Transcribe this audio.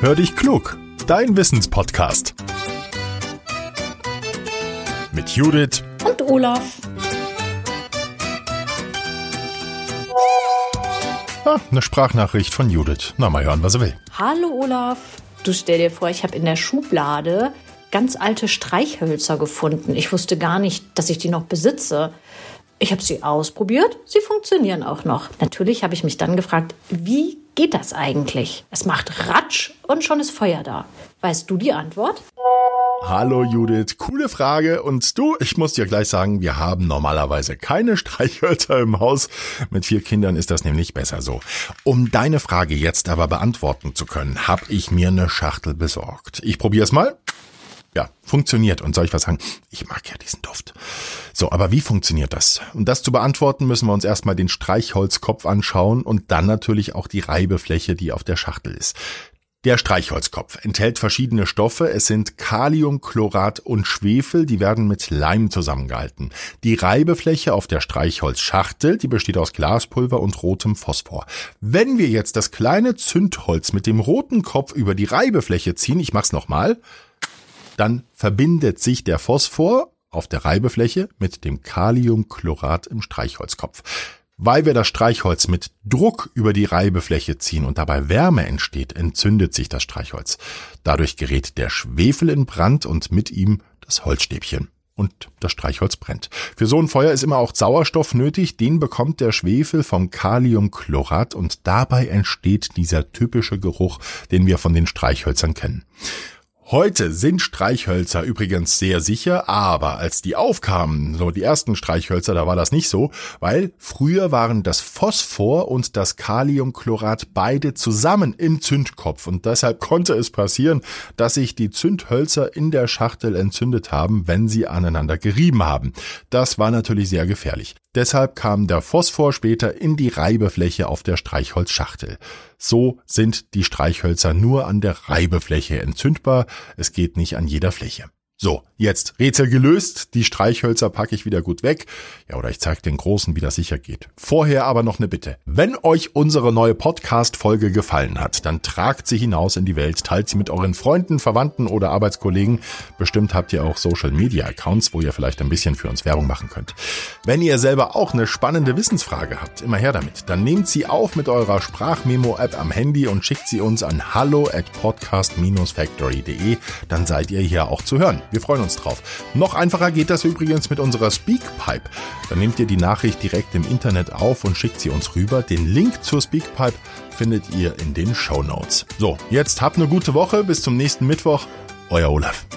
Hör dich klug, dein Wissenspodcast. Mit Judith und Olaf. Ah, eine Sprachnachricht von Judith. Na, mal hören, was er will. Hallo Olaf. Du stell dir vor, ich habe in der Schublade ganz alte Streichhölzer gefunden. Ich wusste gar nicht, dass ich die noch besitze. Ich habe sie ausprobiert, sie funktionieren auch noch. Natürlich habe ich mich dann gefragt, wie geht das eigentlich? Es macht Ratsch und schon ist Feuer da. Weißt du die Antwort? Hallo Judith, coole Frage. Und du, ich muss dir gleich sagen, wir haben normalerweise keine Streichhölzer im Haus. Mit 4 Kindern ist das nämlich besser so. Um deine Frage jetzt aber beantworten zu können, habe ich mir eine Schachtel besorgt. Ich probiere es mal. Ja, funktioniert. Und soll ich was sagen? Ich mag ja diesen Duft. So, aber wie funktioniert das? Um das zu beantworten, müssen wir uns erstmal den Streichholzkopf anschauen und dann natürlich auch die Reibefläche, die auf der Schachtel ist. Der Streichholzkopf enthält verschiedene Stoffe. Es sind Kaliumchlorat und Schwefel, die werden mit Leim zusammengehalten. Die Reibefläche auf der Streichholzschachtel, die besteht aus Glaspulver und rotem Phosphor. Wenn wir jetzt das kleine Zündholz mit dem roten Kopf über die Reibefläche ziehen, ich mach's nochmal, dann verbindet sich der Phosphor auf der Reibefläche mit dem Kaliumchlorat im Streichholzkopf. Weil wir das Streichholz mit Druck über die Reibefläche ziehen und dabei Wärme entsteht, entzündet sich das Streichholz. Dadurch gerät der Schwefel in Brand und mit ihm das Holzstäbchen. Und das Streichholz brennt. Für so ein Feuer ist immer auch Sauerstoff nötig. Den bekommt der Schwefel vom Kaliumchlorat und dabei entsteht dieser typische Geruch, den wir von den Streichhölzern kennen. Heute sind Streichhölzer übrigens sehr sicher, aber als die aufkamen, so die ersten Streichhölzer, da war das nicht so, weil früher waren das Phosphor und das Kaliumchlorat beide zusammen im Zündkopf und deshalb konnte es passieren, dass sich die Zündhölzer in der Schachtel entzündet haben, wenn sie aneinander gerieben haben. Das war natürlich sehr gefährlich. Deshalb kam der Phosphor später in die Reibefläche auf der Streichholzschachtel. So sind die Streichhölzer nur an der Reibefläche entzündbar. Es geht nicht an jeder Fläche. So, jetzt Rätsel gelöst. Die Streichhölzer packe ich wieder gut weg. Ja, oder ich zeige den Großen, wie das sicher geht. Vorher aber noch eine Bitte. Wenn euch unsere neue Podcast-Folge gefallen hat, dann tragt sie hinaus in die Welt, teilt sie mit euren Freunden, Verwandten oder Arbeitskollegen. Bestimmt habt ihr auch Social-Media-Accounts, wo ihr vielleicht ein bisschen für uns Werbung machen könnt. Wenn ihr selber auch eine spannende Wissensfrage habt, immer her damit. Dann nehmt sie auf mit eurer Sprachmemo-App am Handy und schickt sie uns an hallo@podcast-factory.de. Dann seid ihr hier auch zu hören. Wir freuen uns drauf. Noch einfacher geht das übrigens mit unserer Speakpipe. Dann nehmt ihr die Nachricht direkt im Internet auf und schickt sie uns rüber. Den Link zur Speakpipe findet ihr in den Shownotes. So, jetzt habt eine gute Woche. Bis zum nächsten Mittwoch. Euer Olaf.